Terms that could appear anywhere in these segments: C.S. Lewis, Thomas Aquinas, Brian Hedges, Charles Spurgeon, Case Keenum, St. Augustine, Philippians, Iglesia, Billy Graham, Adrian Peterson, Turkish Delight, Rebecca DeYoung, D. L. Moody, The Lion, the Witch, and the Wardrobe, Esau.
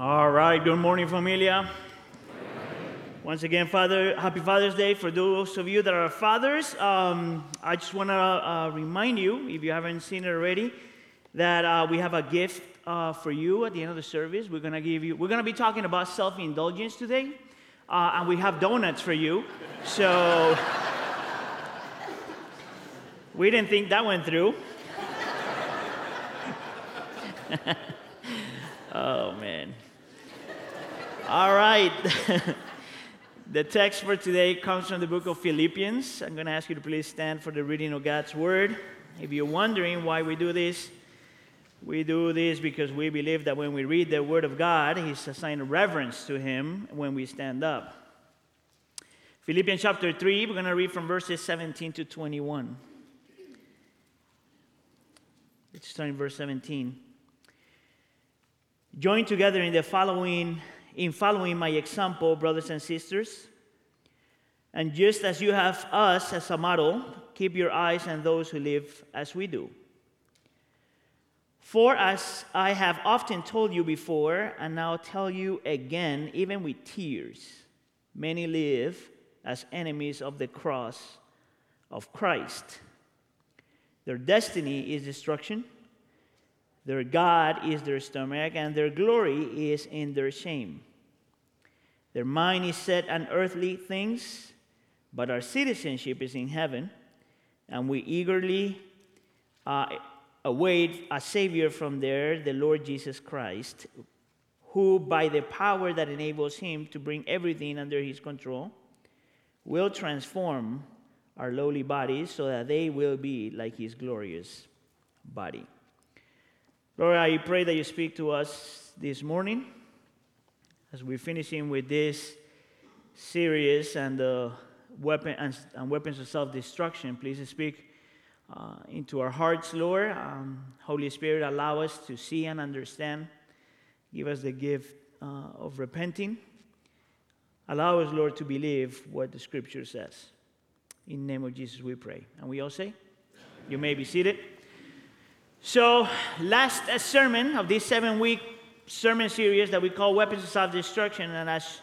All right, good morning, familia. Once again, happy Father's Day. For those of you that are fathers, I just want to remind you, if you haven't seen it already, that we have a gift for you at the end of the service. We're going to be talking about self-indulgence today, and we have donuts for you. So we didn't think that went through. Oh, man. All right. The text for today comes from the book of Philippians. I'm going to ask you to please stand for the reading of God's Word. If you're wondering why we do this because we believe that when we read the Word of God, He's assigned reverence to Him when we stand up. Philippians chapter 3, we're going to read from verses 17 to 21. Let's start in verse 17. Join together in following my example, brothers and sisters. And just as you have us as a model, keep your eyes on those who live as we do. For as I have often told you before, and now tell you again, even with tears, many live as enemies of the cross of Christ. Their destiny is destruction. Their God is their stomach, and their glory is in their shame. Their mind is set on earthly things, but our citizenship is in heaven, and we eagerly await a Savior from there, the Lord Jesus Christ, who, by the power that enables Him to bring everything under His control, will transform our lowly bodies so that they will be like His glorious body. Lord, I pray that you speak to us this morning as we're finishing with this series and the weapons of self-destruction. Please speak into our hearts, Lord. Holy Spirit, allow us to see and understand. Give us the gift of repenting. Allow us, Lord, to believe what the Scripture says. In the name of Jesus, we pray. And we all say, you may be seated. So, last sermon of this 7-week sermon series that we call Weapons of Self-Destruction, and as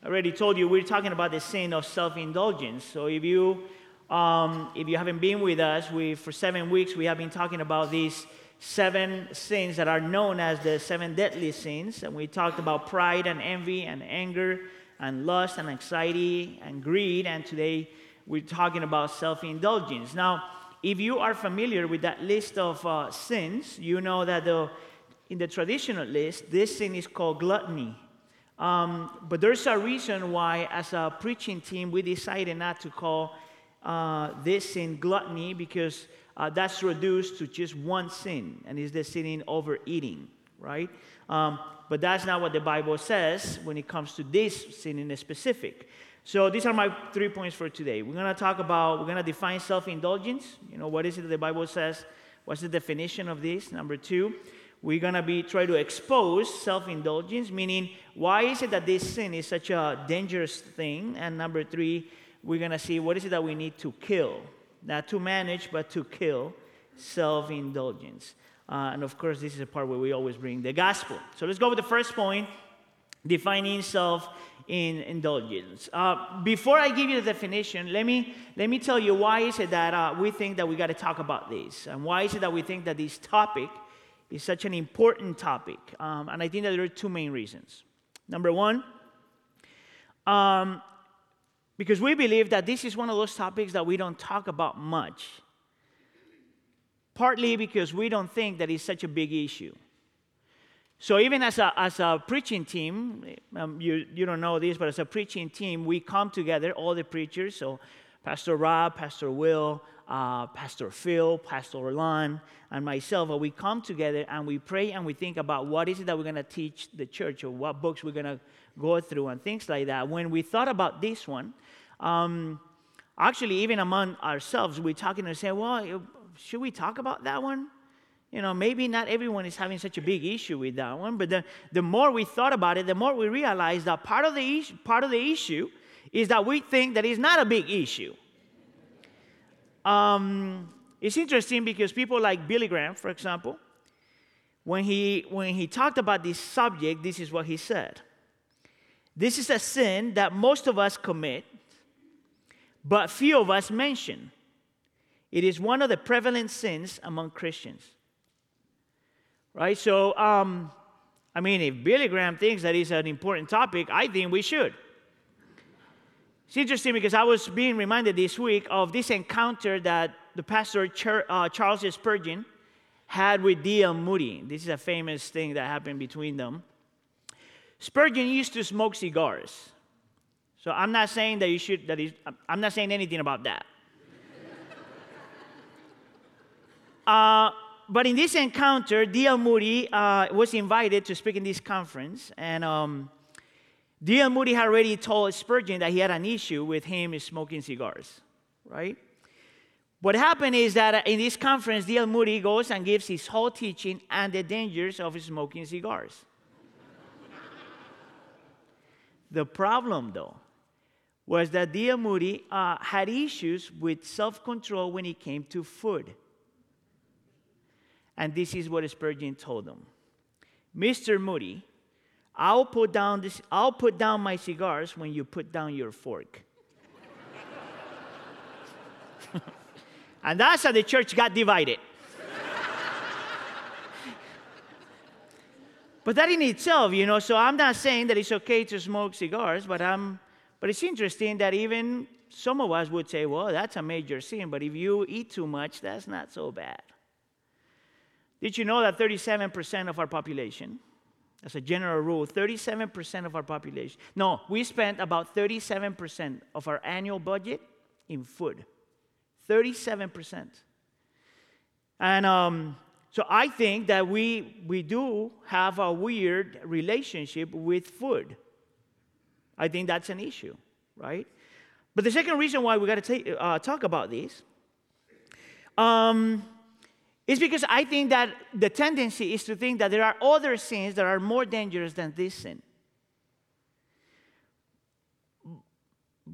I already told you, we're talking about the sin of self-indulgence. So if you haven't been with us, for 7 weeks we have been talking about these 7 sins that are known as the 7 deadly sins, and we talked about pride and envy and anger and lust and anxiety and greed, and today we're talking about self-indulgence. Now, if you are familiar with that list of sins, you know that in the traditional list, this sin is called gluttony. But there's a reason why, as a preaching team, we decided not to call this sin gluttony, because that's reduced to just one sin, and it's the sin in overeating, right? But that's not what the Bible says when it comes to this sin in specific. So these are my 3 points for today. We're going to define self-indulgence. You know, what is it that the Bible says? What's the definition of this? Number 2, we're going to try to expose self-indulgence, meaning why is it that this sin is such a dangerous thing? And number 3, we're going to see what is it that we need to kill, not to manage, but to kill self-indulgence. And of course, this is the part where we always bring the gospel. So let's go with the first point, defining self-indulgence. Before I give you the definition, let me tell you why is it that we think that we got to talk about this, and why is it that we think that this topic is such an important topic. And I think that there are 2 main reasons. Number 1, because we believe that this is one of those topics that we don't talk about much, partly because we don't think that it's such a big issue. So even as a preaching team, you don't know this, but as a preaching team, we come together, all the preachers, so Pastor Rob, Pastor Will, Pastor Phil, Pastor Orlan, and myself, we come together and we pray and we think about what is it that we're going to teach the church, or what books we're going to go through and things like that. When we thought about this one, actually even among ourselves, we're talking and saying, well, should we talk about that one? You know, maybe not everyone is having such a big issue with that one, but the more we thought about it, the more we realized that part of the issue is that we think that it's not a big issue. It's interesting because people like Billy Graham, for example, When he talked about this subject, this is what he said. This is a sin that most of us commit, but few of us mention. It is one of the prevalent sins among Christians. Right? So, I mean, if Billy Graham thinks that is an important topic, I think we should. It's interesting because I was being reminded this week of this encounter that the pastor Charles Spurgeon had with D. L. Moody. This is a famous thing that happened between them. Spurgeon used to smoke cigars. So I'm not saying that you should, I'm not saying anything about that. But in this encounter, D. L. Moody was invited to speak in this conference, and D. L. Moody had already told Spurgeon that he had an issue with him smoking cigars, right? What happened is that in this conference, D. L. Moody goes and gives his whole teaching on the dangers of smoking cigars. The problem, though, was that D. L. Moody had issues with self-control when it came to food. And this is what Spurgeon told him. Mr. Moody, I'll put down my cigars when you put down your fork. And that's how the church got divided. But that in itself, you know, so I'm not saying that it's okay to smoke cigars, but it's interesting that even some of us would say, well, that's a major sin, but if you eat too much, that's not so bad. Did you know that 37% of our population, as a general rule, 37% of our population, no, we spent about 37% of our annual budget in food. 37%. And so I think that we do have a weird relationship with food. I think that's an issue, right? But the second reason why we got to talk about this is because I think that the tendency is to think that there are other sins that are more dangerous than this sin.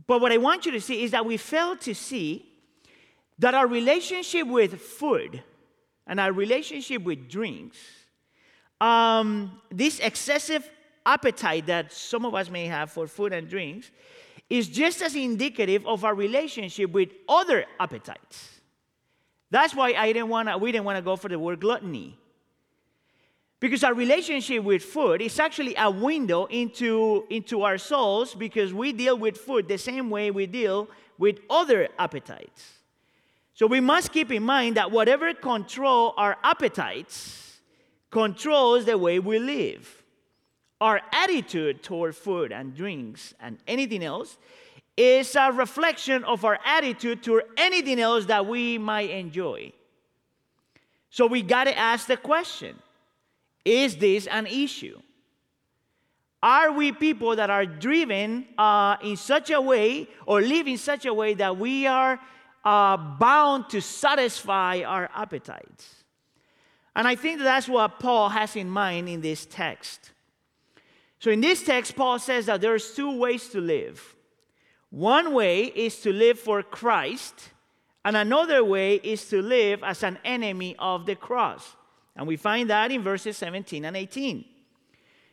But what I want you to see is that we fail to see that our relationship with food and our relationship with drinks, this excessive appetite that some of us may have for food and drinks, is just as indicative of our relationship with other appetites. That's why we didn't want to go for the word gluttony. Because our relationship with food is actually a window into our souls, because we deal with food the same way we deal with other appetites. So we must keep in mind that whatever controls our appetites controls the way we live. Our attitude toward food and drinks and anything else is a reflection of our attitude toward anything else that we might enjoy. So we got to ask the question, is this an issue? Are we people that are driven in such a way, or live in such a way that we are bound to satisfy our appetites? And I think that's what Paul has in mind in this text. So in this text, Paul says that there's two ways to live. One way is to live for Christ, and another way is to live as an enemy of the cross. And we find that in verses 17 and 18.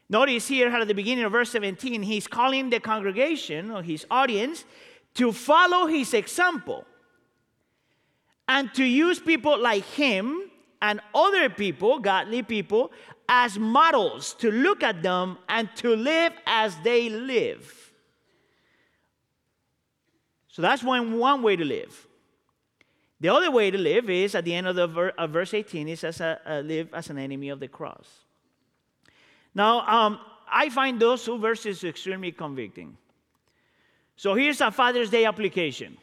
Notice here how at the beginning of verse 17, he's calling the congregation or his audience to follow his example, and to use people like him and other people, godly people, as models, to look at them and to live as they live. So that's one way to live. The other way to live is, at the end of verse 18, is live as an enemy of the cross. Now, I find those two verses extremely convicting. So here's our Father's Day application.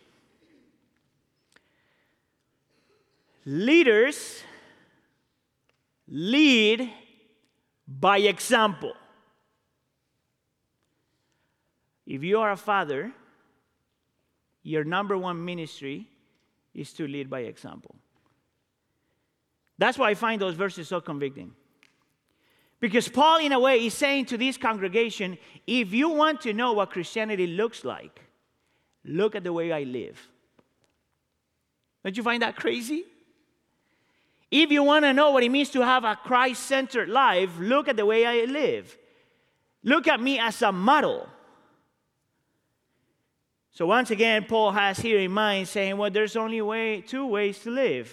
Leaders lead by example. If you are a father, your number one ministry is to lead by example. That's why I find those verses so convicting. Because Paul, in a way, is saying to this congregation, if you want to know what Christianity looks like, look at the way I live. Don't you find that crazy? If you want to know what it means to have a Christ-centered life, look at the way I live. Look at me as a model. So once again, Paul has here in mind saying, well, there's only two ways to live.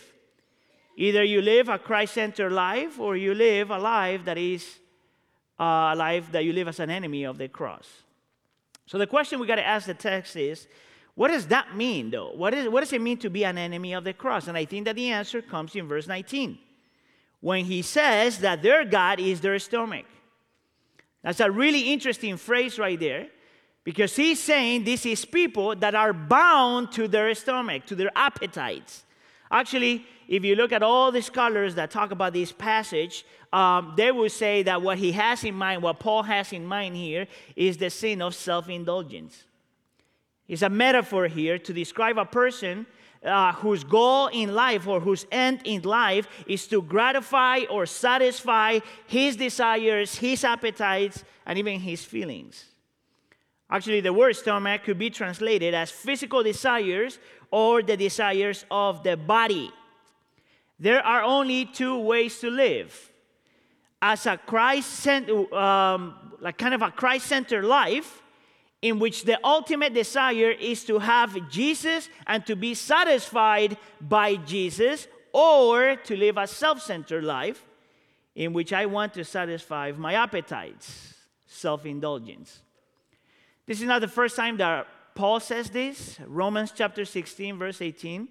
Either you live a Christ-centered life, or you live a life that is a life that you live as an enemy of the cross. So the question we got to ask the text is, what does that mean, though? What does it mean to be an enemy of the cross? And I think that the answer comes in verse 19, when he says that their God is their stomach. That's a really interesting phrase right there, because he's saying this is people that are bound to their stomach, to their appetites. Actually, if you look at all the scholars that talk about this passage, they will say that what he has in mind, what Paul has in mind here, is the sin of self-indulgence. It's a metaphor here to describe a person whose goal in life or whose end in life is to gratify or satisfy his desires, his appetites, and even his feelings. Actually, the word stomach could be translated as physical desires or the desires of the body. There are only two ways to live. As a Christ-centered life, in which the ultimate desire is to have Jesus and to be satisfied by Jesus, or to live a self-centered life in which I want to satisfy my appetites, self-indulgence. This is not the first time that Paul says this. Romans chapter 16, verse 18,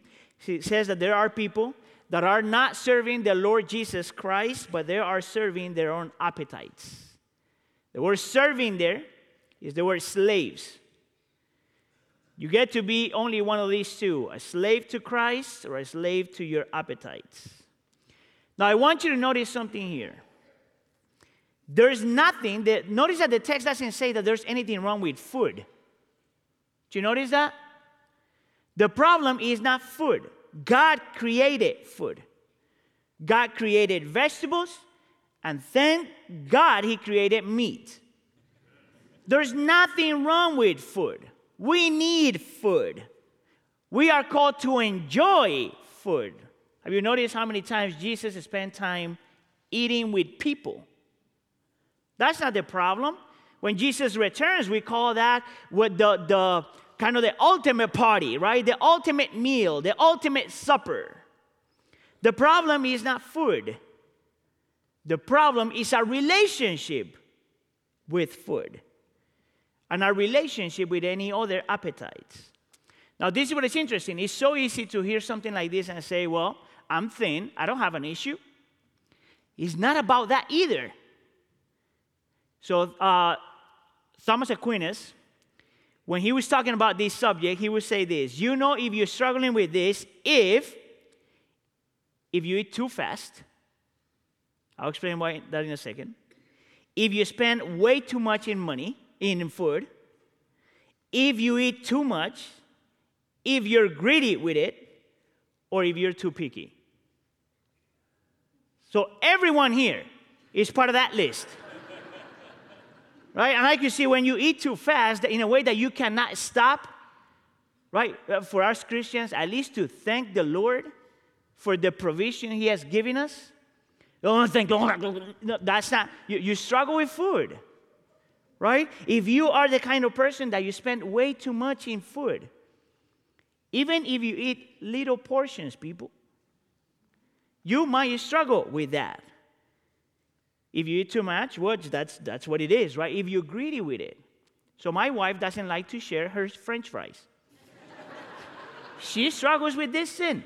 it says that there are people that are not serving the Lord Jesus Christ, but they are serving their own appetites. The word serving there is the word slaves. You get to be only one of these two, a slave to Christ or a slave to your appetites. Now, I want you to notice something here. There's nothing that, notice that the text doesn't say that there's anything wrong with food. Do you notice that? The problem is not food. God created food. God created vegetables, and thank God he created meat. There's nothing wrong with food. We need food. We are called to enjoy food. Have you noticed how many times Jesus spent time eating with people? That's not the problem. When Jesus returns, we call that the kind of the ultimate party, right? The ultimate meal, the ultimate supper. The problem is not food. The problem is our relationship with food and our relationship with any other appetites. Now, this is what is interesting. It's so easy to hear something like this and say, well, I'm thin, I don't have an issue. It's not about that either. So, Thomas Aquinas, when he was talking about this subject, he would say this, you know if you're struggling with this, if you eat too fast, I'll explain why that in a second, if you spend way too much in money, in food, if you eat too much, if you're greedy with it, or if you're too picky. So everyone here is part of that list. Right? And I can see when you eat too fast in a way that you cannot stop, right? For us Christians, at least to thank the Lord for the provision he has given us. Don't thank the Lord. No, that's not, you struggle with food, right? If you are the kind of person that you spend way too much in food, even if you eat little portions, people, you might struggle with that. If you eat too much, well, that's what it is, right? If you're greedy with it. So my wife doesn't like to share her French fries. She struggles with this sin.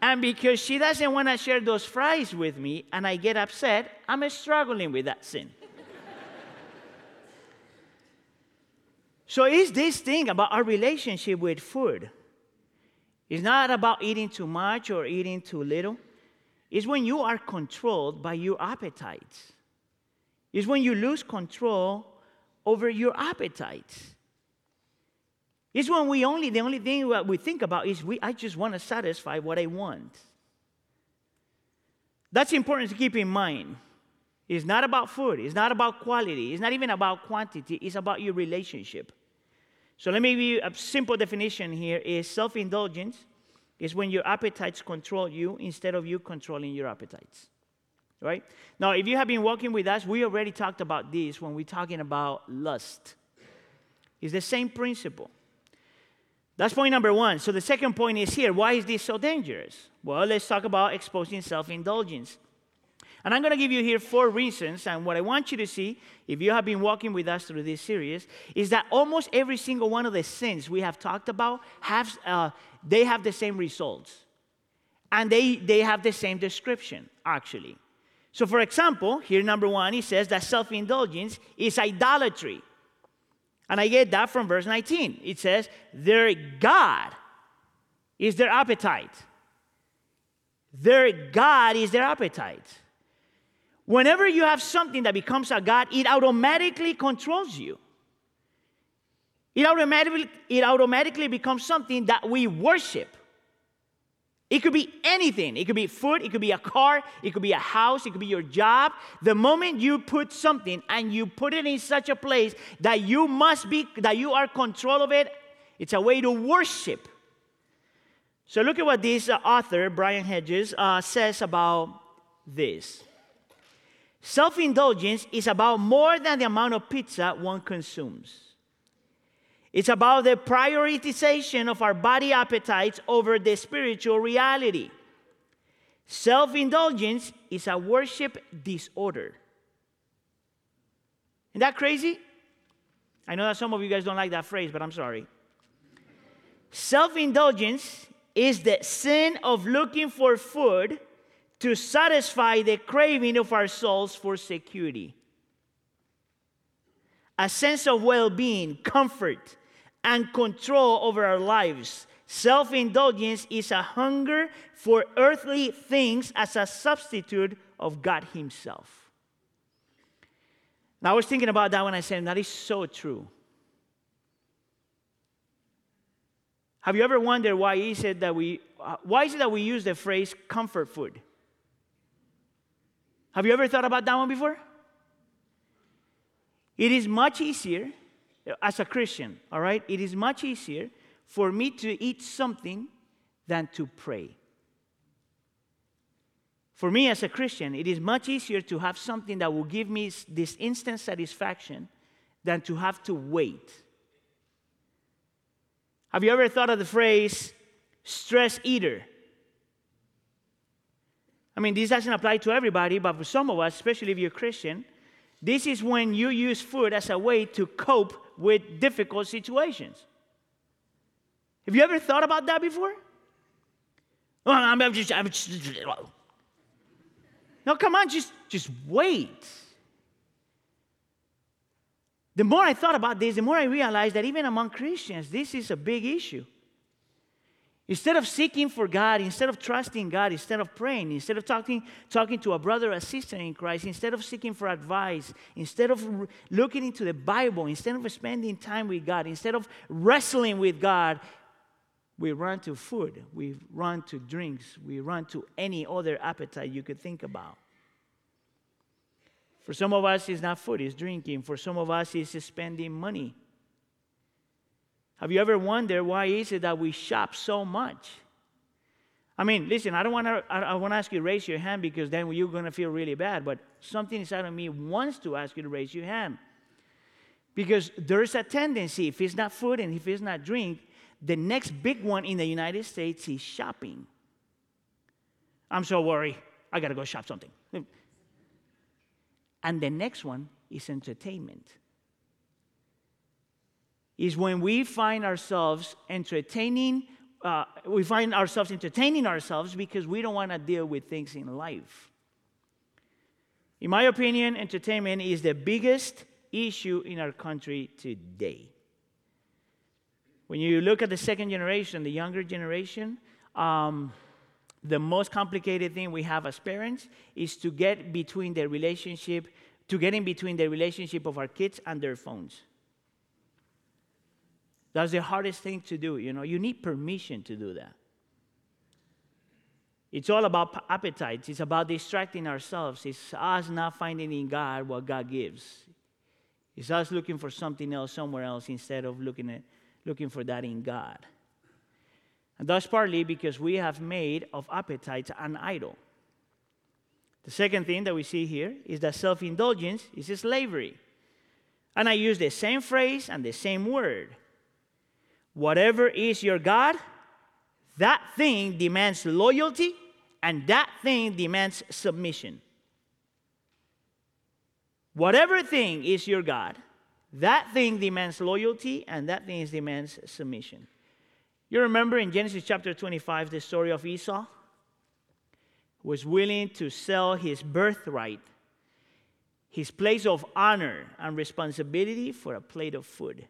And because she doesn't want to share those fries with me and I get upset, I'm struggling with that sin. So it's this thing about our relationship with food. It's not about eating too much or eating too little. It's when you are controlled by your appetites. It's when you lose control over your appetites. It's when the only thing that we think about is I just want to satisfy what I want. That's important to keep in mind. It's not about food. It's not about quality. It's not even about quantity. It's about your relationship. So let me give you a simple definition here. Is self-indulgence is when your appetites control you instead of you controlling your appetites. Right? Now, if you have been walking with us, we already talked about this when we're talking about lust. It's the same principle. That's point number one. So the second point is here. Why is this so dangerous? Well, let's talk about exposing self-indulgence. And I'm going to give you here 4 reasons, and what I want you to see, if you have been walking with us through this series, is that almost every single one of the sins we have talked about, they have the same results. And they have the same description, actually. So for example, here number 1, he says that self-indulgence is idolatry. And I get that from verse 19. It says, their God is their appetite. Their God is their appetite. Whenever you have something that becomes a God, it automatically controls you. It automatically becomes something that we worship. It could be anything. It could be food. It could be a car. It could be a house. It could be your job. The moment you put something and you put it in such a place that you are in control of it, it's a way to worship. So look at what this author, Brian Hedges, says about this. Self-indulgence is about more than the amount of pizza one consumes. It's about the prioritization of our body appetites over the spiritual reality. Self-indulgence is a worship disorder. Isn't that crazy? I know that some of you guys don't like that phrase, but I'm sorry. Self-indulgence is the sin of looking for food to satisfy the craving of our souls for security, a sense of well-being, comfort, and control over our lives. Self-indulgence is a hunger for earthly things as a substitute of God Himself. Now, I was thinking about that when I said, that is so true. Have you ever wondered why is it that we use the phrase comfort food? Have you ever thought about that one before? It is much easier, as a Christian, all right? It is much easier for me to eat something than to pray. For me, as a Christian, it is much easier to have something that will give me this instant satisfaction than to have to wait. Have you ever thought of the phrase, stress eater? I mean, this doesn't apply to everybody, but for some of us, especially if you're a Christian, this is when you use food as a way to cope with difficult situations. Have you ever thought about that before? No, come on, just wait. The more I thought about this, the more I realized that even among Christians, this is a big issue. Instead of seeking for God, instead of trusting God, instead of praying, instead of talking to a brother or a sister in Christ, instead of seeking for advice, instead of looking into the Bible, instead of spending time with God, instead of wrestling with God, we run to food, we run to drinks, we run to any other appetite you could think about. For some of us, it's not food, it's drinking. For some of us, it's spending money. Have you ever wondered why is it that we shop so much? I mean, listen, I want to ask you to raise your hand because then you're going to feel really bad, but something inside of me wants to ask you to raise your hand. Because there's a tendency, if it's not food and if it's not drink, the next big one in the United States is shopping. I'm so worried. I got to go shop something. And the next one is entertainment. Is when we find ourselves entertaining ourselves because we don't want to deal with things in life. In my opinion, entertainment is the biggest issue in our country today. When you look at the second generation, the younger generation, the most complicated thing we have as parents is to get in between the relationship of our kids and their phones. That's the hardest thing to do, you know. You need permission to do that. It's all about appetites. It's about distracting ourselves. It's us not finding in God what God gives. It's us looking for something else somewhere else instead of looking at looking for that in God. And that's partly because we have made of appetites an idol. The second thing that we see here is that self-indulgence is a slavery. And I use the same phrase and the same word. Whatever is your God, that thing demands loyalty, and that thing demands submission. Whatever thing is your God, that thing demands loyalty, and that thing demands submission. You remember in Genesis chapter 25, the story of Esau, who was willing to sell his birthright, his place of honor and responsibility, for a plate of food.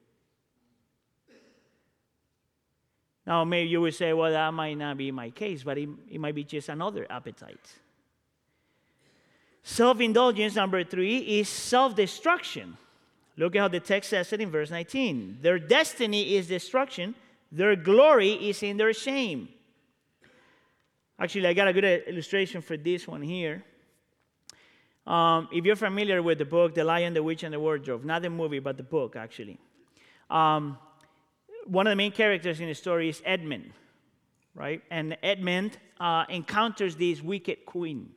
Now, maybe you would say, well, that might not be my case, but it might be just another appetite. Self-indulgence, number 3, is self-destruction. Look at how the text says it in verse 19. Their destiny is destruction. Their glory is in their shame. Actually, I got a good illustration for this one here. If you're familiar with the book, The Lion, the Witch, and the Wardrobe, not the movie, but the book, actually. One of the main characters in the story is Edmund, right? And Edmund encounters this wicked queen.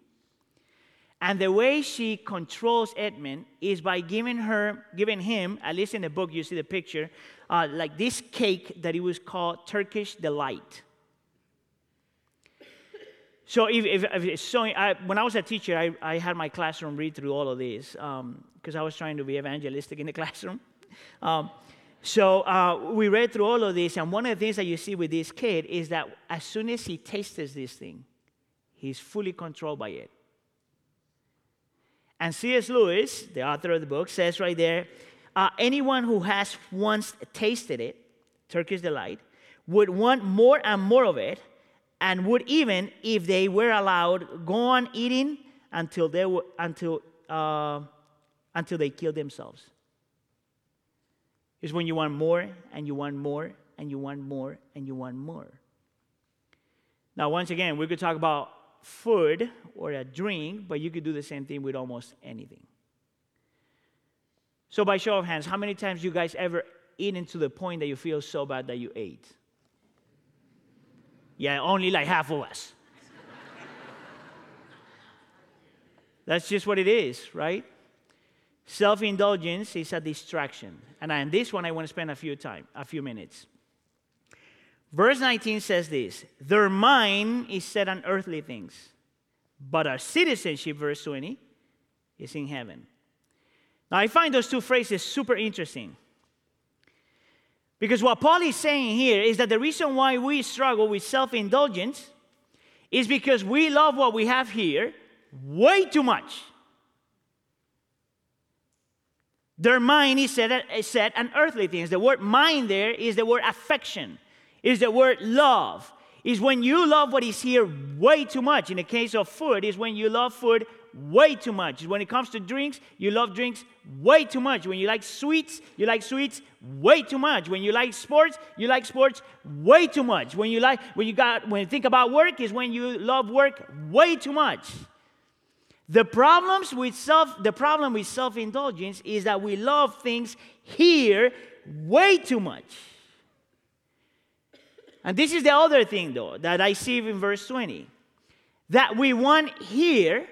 And the way she controls Edmund is by giving him, at least in the book you see the picture, like this cake that it was called Turkish Delight. So when I was a teacher, I had my classroom read through all of this because I was trying to be evangelistic in the classroom. So we read through all of this, and one of the things that you see with this kid is that as soon as he tastes this thing, he's fully controlled by it. And C.S. Lewis, the author of the book, says right there, anyone who has once tasted it, Turkish Delight, would want more and more of it, and would even, if they were allowed, go on eating until they kill themselves. It's when you want more, and you want more, and you want more, and you want more. Now, once again, we could talk about food or a drink, but you could do the same thing with almost anything. So by show of hands, how many times you guys ever eaten to the point that you feel so bad that you ate? Yeah, only like half of us. That's just what it is, right? Self-indulgence is a distraction. And on this one, I want to spend a few minutes. Verse 19 says this: their mind is set on earthly things, but our citizenship, verse 20, is in heaven. Now, I find those two phrases super interesting, because what Paul is saying here is that the reason why we struggle with self-indulgence is because we love what we have here way too much. Their mind is set on earthly things. The word mind there is the word affection, is the word love. Is when you love what is here way too much. In the case of food, is when you love food way too much. When it comes to drinks, you love drinks way too much. When you like sweets way too much. When you like sports way too much. When you think about work, is when you love work way too much. The problem with self-indulgence is that we love things here way too much. And this is the other thing, though, that I see in verse 20, that we want here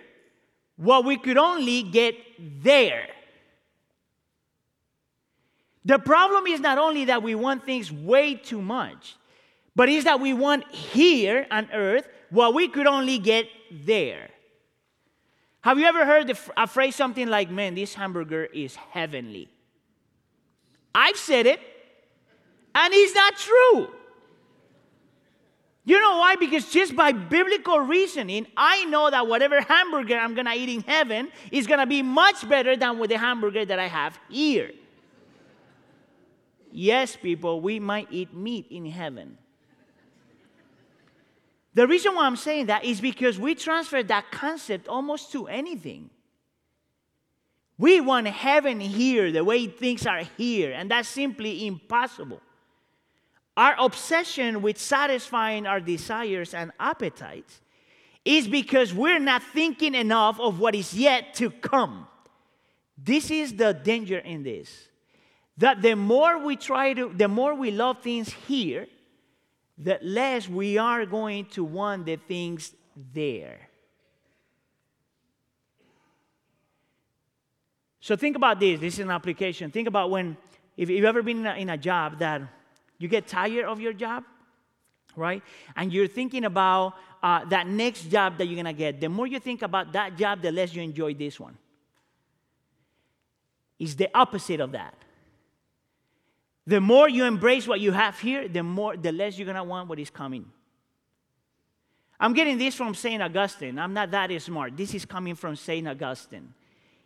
what we could only get there. The problem is not only that we want things way too much, but is that we want here on earth what we could only get there. Have you ever heard a phrase something like, man, this hamburger is heavenly? I've said it, and it's not true. You know why? Because just by biblical reasoning, I know that whatever hamburger I'm going to eat in heaven is going to be much better than with the hamburger that I have here. Yes, people, we might eat meat in heaven. The reason why I'm saying that is because we transfer that concept almost to anything. We want heaven here, the way things are here, and that's simply impossible. Our obsession with satisfying our desires and appetites is because we're not thinking enough of what is yet to come. This is the danger in this. That the more we try to, the more we love things here, the less we are going to want the things there. So think about this. This is an application. Think about when, if you've ever been in a job that you get tired of your job, right? And you're thinking about that next job that you're going to get. The more you think about that job, the less you enjoy this one. It's the opposite of that. The more you embrace what you have here, the less you're going to want what is coming. I'm getting this from St. Augustine. I'm not that smart. This is coming from St. Augustine.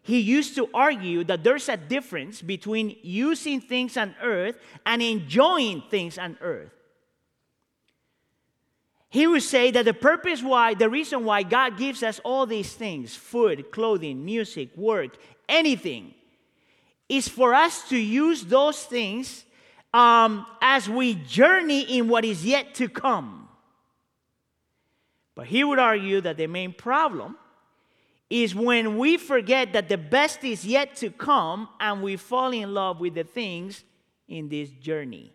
He used to argue that there's a difference between using things on earth and enjoying things on earth. He would say that the reason why God gives us all these things, food, clothing, music, work, anything, is for us to use those things as we journey in what is yet to come. But he would argue that the main problem is when we forget that the best is yet to come and we fall in love with the things in this journey.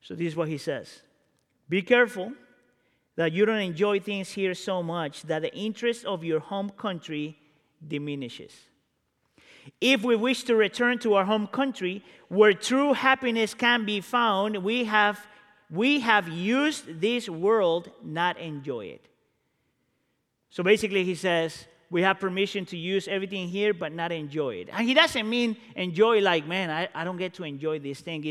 So this is what he says. Be careful that you don't enjoy things here so much that the interest of your home country diminishes. If we wish to return to our home country, where true happiness can be found, we have used this world, not enjoy it. So basically he says, we have permission to use everything here, but not enjoy it. And he doesn't mean enjoy like, man, I don't get to enjoy this thing.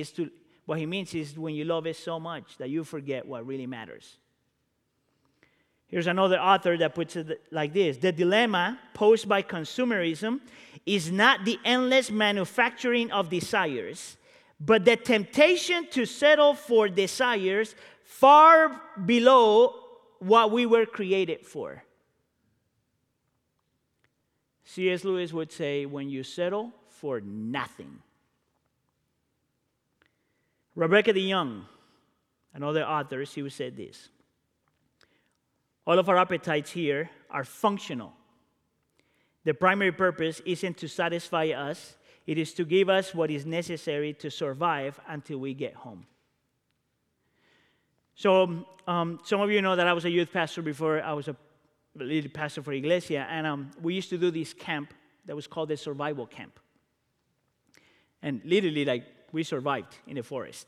What he means is when you love it so much that you forget what really matters. Here's another author that puts it like this. The dilemma posed by consumerism is not the endless manufacturing of desires, but the temptation to settle for desires far below what we were created for. C.S. Lewis would say, when you settle for nothing. Rebecca DeYoung, another author, she would say this. All of our appetites here are functional. The primary purpose isn't to satisfy us. It is to give us what is necessary to survive until we get home. So some of you know that I was a youth pastor before. I was a lead pastor for Iglesia. And we used to do this camp that was called the survival camp. And literally, we survived in the forest.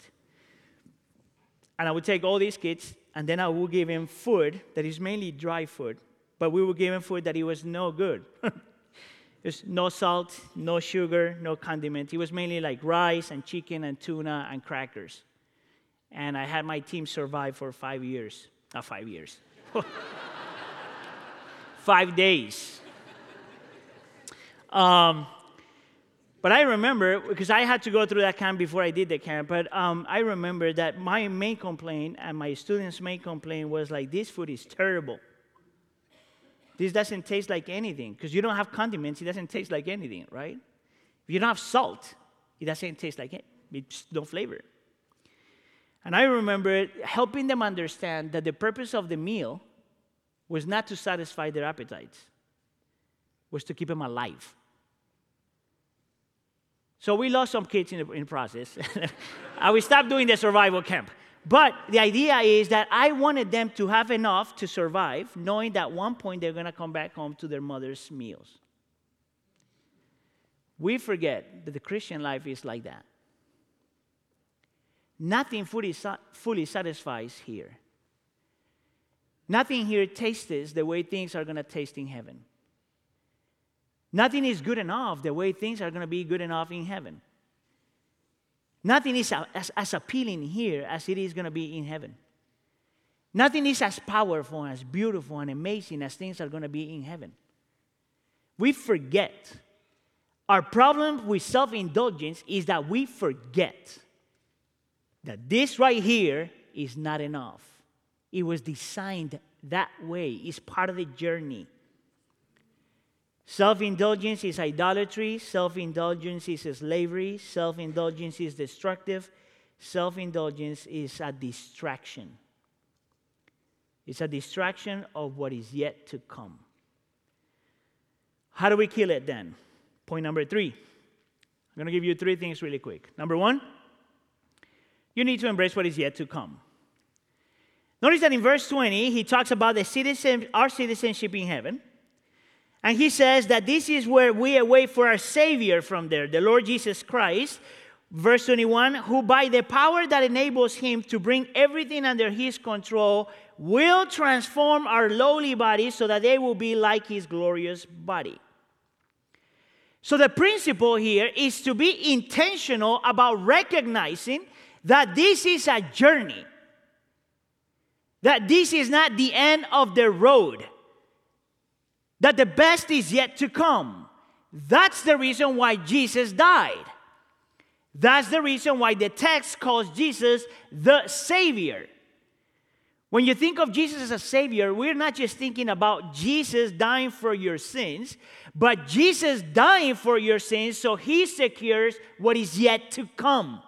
And I would take all these kids, and then I would give them food that is mainly dry food. But we were given food that it was no good. There's no salt, no sugar, no condiment. It was mainly rice and chicken and tuna and crackers. And I had my team survive for 5 years. Not 5 years. 5 days. But I remember, because I had to go through that camp before I did the camp, but I remember that my main complaint and my students' main complaint was this food is terrible. This doesn't taste like anything. Because you don't have condiments, it doesn't taste like anything, right? If you don't have salt, it doesn't taste like it. It's no flavor. And I remember helping them understand that the purpose of the meal was not to satisfy their appetites, was to keep them alive. So we lost some kids in the process. We stopped doing the survival camp. But the idea is that I wanted them to have enough to survive, knowing that at one point they're going to come back home to their mother's meals. We forget that the Christian life is like that. Nothing fully satisfies here. Nothing here tastes the way things are going to taste in heaven. Nothing is good enough the way things are going to be good enough in heaven. Nothing is as appealing here as it is going to be in heaven. Nothing is as powerful, as beautiful, and amazing as things are going to be in heaven. We forget. Our problem with self-indulgence is that we forget that this right here is not enough. It was designed that way. It's part of the journey. Self-indulgence is idolatry. Self-indulgence is slavery. Self-indulgence is destructive. Self-indulgence is a distraction. It's a distraction of what is yet to come. How do we kill it then? Point number 3. I'm going to give you three things really quick. Number one, you need to embrace what is yet to come. Notice that in verse 20, he talks about our citizenship in heaven. And he says that this is where we await for our Savior from there, the Lord Jesus Christ. Verse 21, who by the power that enables him to bring everything under his control will transform our lowly bodies so that they will be like his glorious body. So the principle here is to be intentional about recognizing that this is a journey, that this is not the end of the road, that the best is yet to come. That's the reason why Jesus died. That's the reason why the text calls Jesus the Savior. When you think of Jesus as a Savior, we're not just thinking about Jesus dying for your sins, but Jesus dying for your sins so he secures what is yet to come.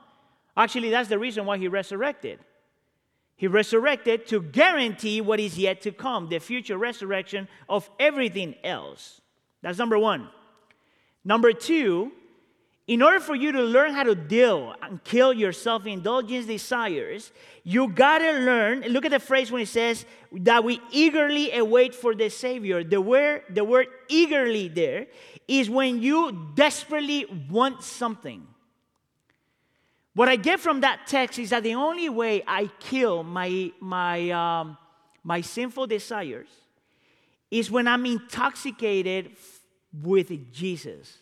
Actually, that's the reason why he resurrected. He resurrected to guarantee what is yet to come, the future resurrection of everything else. That's number one. Number two, in order for you to learn how to deal and kill your self-indulgence desires, you got to learn, look at the phrase when it says that we eagerly await for the Savior. The word eagerly there is when you desperately want something. What I get from that text is that the only way I kill my sinful desires is when I'm intoxicated with Jesus.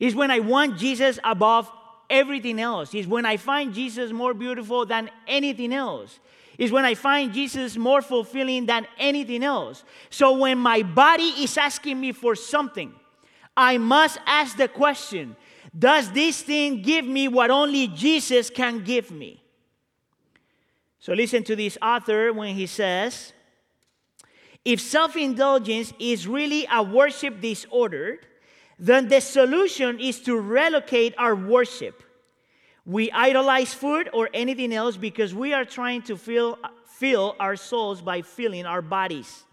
Is when I want Jesus above everything else. Is when I find Jesus more beautiful than anything else. Is when I find Jesus more fulfilling than anything else. So when my body is asking me for something, I must ask the question, does this thing give me what only Jesus can give me? So listen to this author when he says, if self-indulgence is really a worship disorder, then the solution is to relocate our worship. We idolize food or anything else because we are trying to fill our souls by filling our bodies.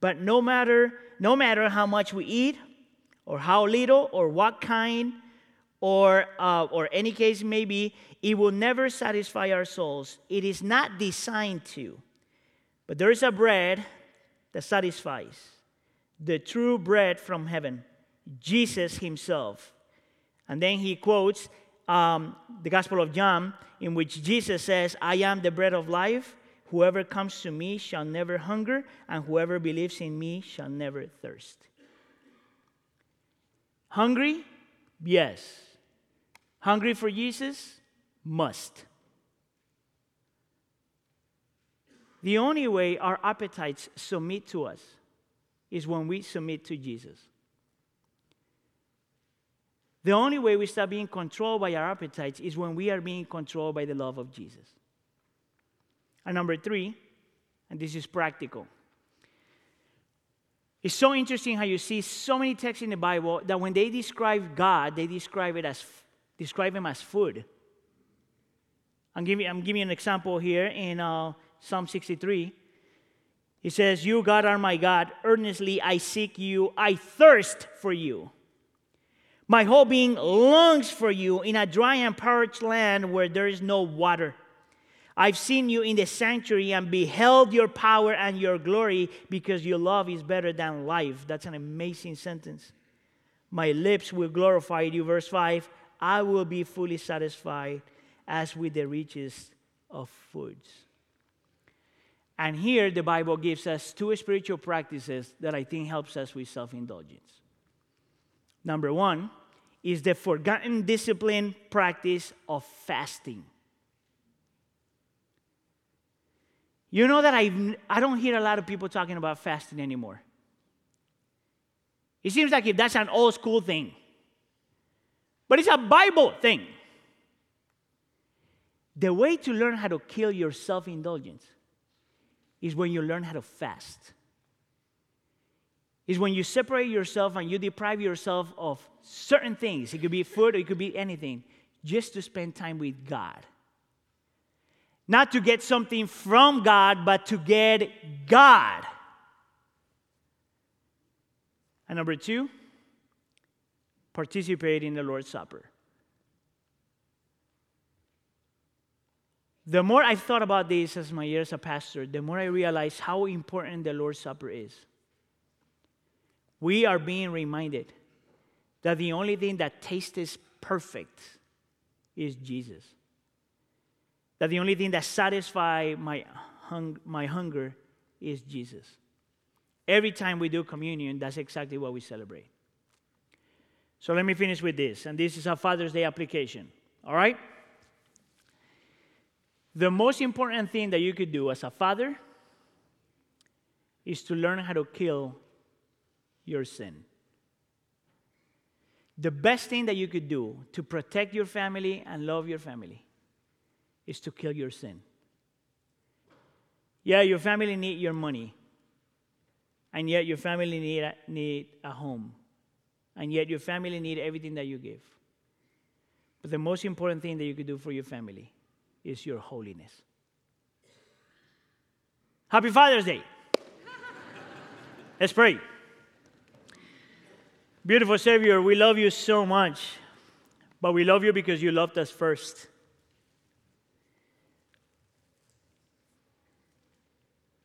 But no matter how much we eat, or how little, or what kind, or any case maybe, it will never satisfy our souls. It is not designed to. But there is a bread that satisfies, the true bread from heaven. Jesus himself. And then he quotes the Gospel of John, in which Jesus says, I am the bread of life. Whoever comes to me shall never hunger, and whoever believes in me shall never thirst. Hungry? Yes. Hungry for Jesus? Must. The only way our appetites submit to us is when we submit to Jesus. The only way we stop being controlled by our appetites is when we are being controlled by the love of Jesus. And number three, and this is practical. It's so interesting how you see so many texts in the Bible that when they describe God, they describe Him as food. I'm giving you an example here in Psalm 63. It says, You, God, are my God. Earnestly I seek you. I thirst for you. My whole being longs for you in a dry and parched land where there is no water. I've seen you in the sanctuary and beheld your power and your glory because your love is better than life. That's an amazing sentence. My lips will glorify you. Verse 5, I will be fully satisfied as with the riches of foods. And here the Bible gives us two spiritual practices that I think helps us with self-indulgence. Number one is the forgotten discipline practice of fasting. You know that I don't hear a lot of people talking about fasting anymore. It seems like if that's an old school thing. But it's a Bible thing. The way to learn how to kill your self-indulgence is when you learn how to fast. Is when you separate yourself and you deprive yourself of certain things. It could be food or it could be anything, just to spend time with God. Not to get something from God, but to get God. And number two, participate in the Lord's Supper. The more I've thought about this as my years as a pastor, the more I realize how important the Lord's Supper is. We are being reminded that the only thing that tastes perfect is Jesus. That the only thing that satisfies my hunger is Jesus. Every time we do communion, that's exactly what we celebrate. So let me finish with this, and this is a Father's Day application, all right? The most important thing that you could do as a father is to learn how to kill your sin. The best thing that you could do to protect your family and love your family is to kill your sin. Yeah, your family needs your money, and yet your family needs a home, and yet your family needs everything that you give. But the most important thing that you could do for your family is your holiness. Happy Father's Day. Let's pray. Beautiful Savior, we love you so much, but we love you because you loved us first.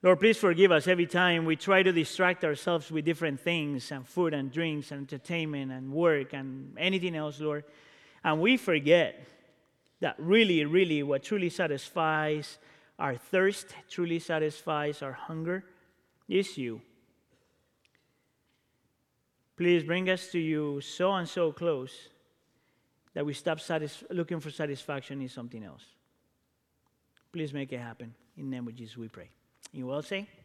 Lord, please forgive us every time we try to distract ourselves with different things, and food and drinks and entertainment and work and anything else, Lord, and we forget that really, really what truly satisfies our thirst, truly satisfies our hunger, is you. Please bring us to you so and so close that we stop looking for satisfaction in something else. Please make it happen. In the name of Jesus we pray. You will say?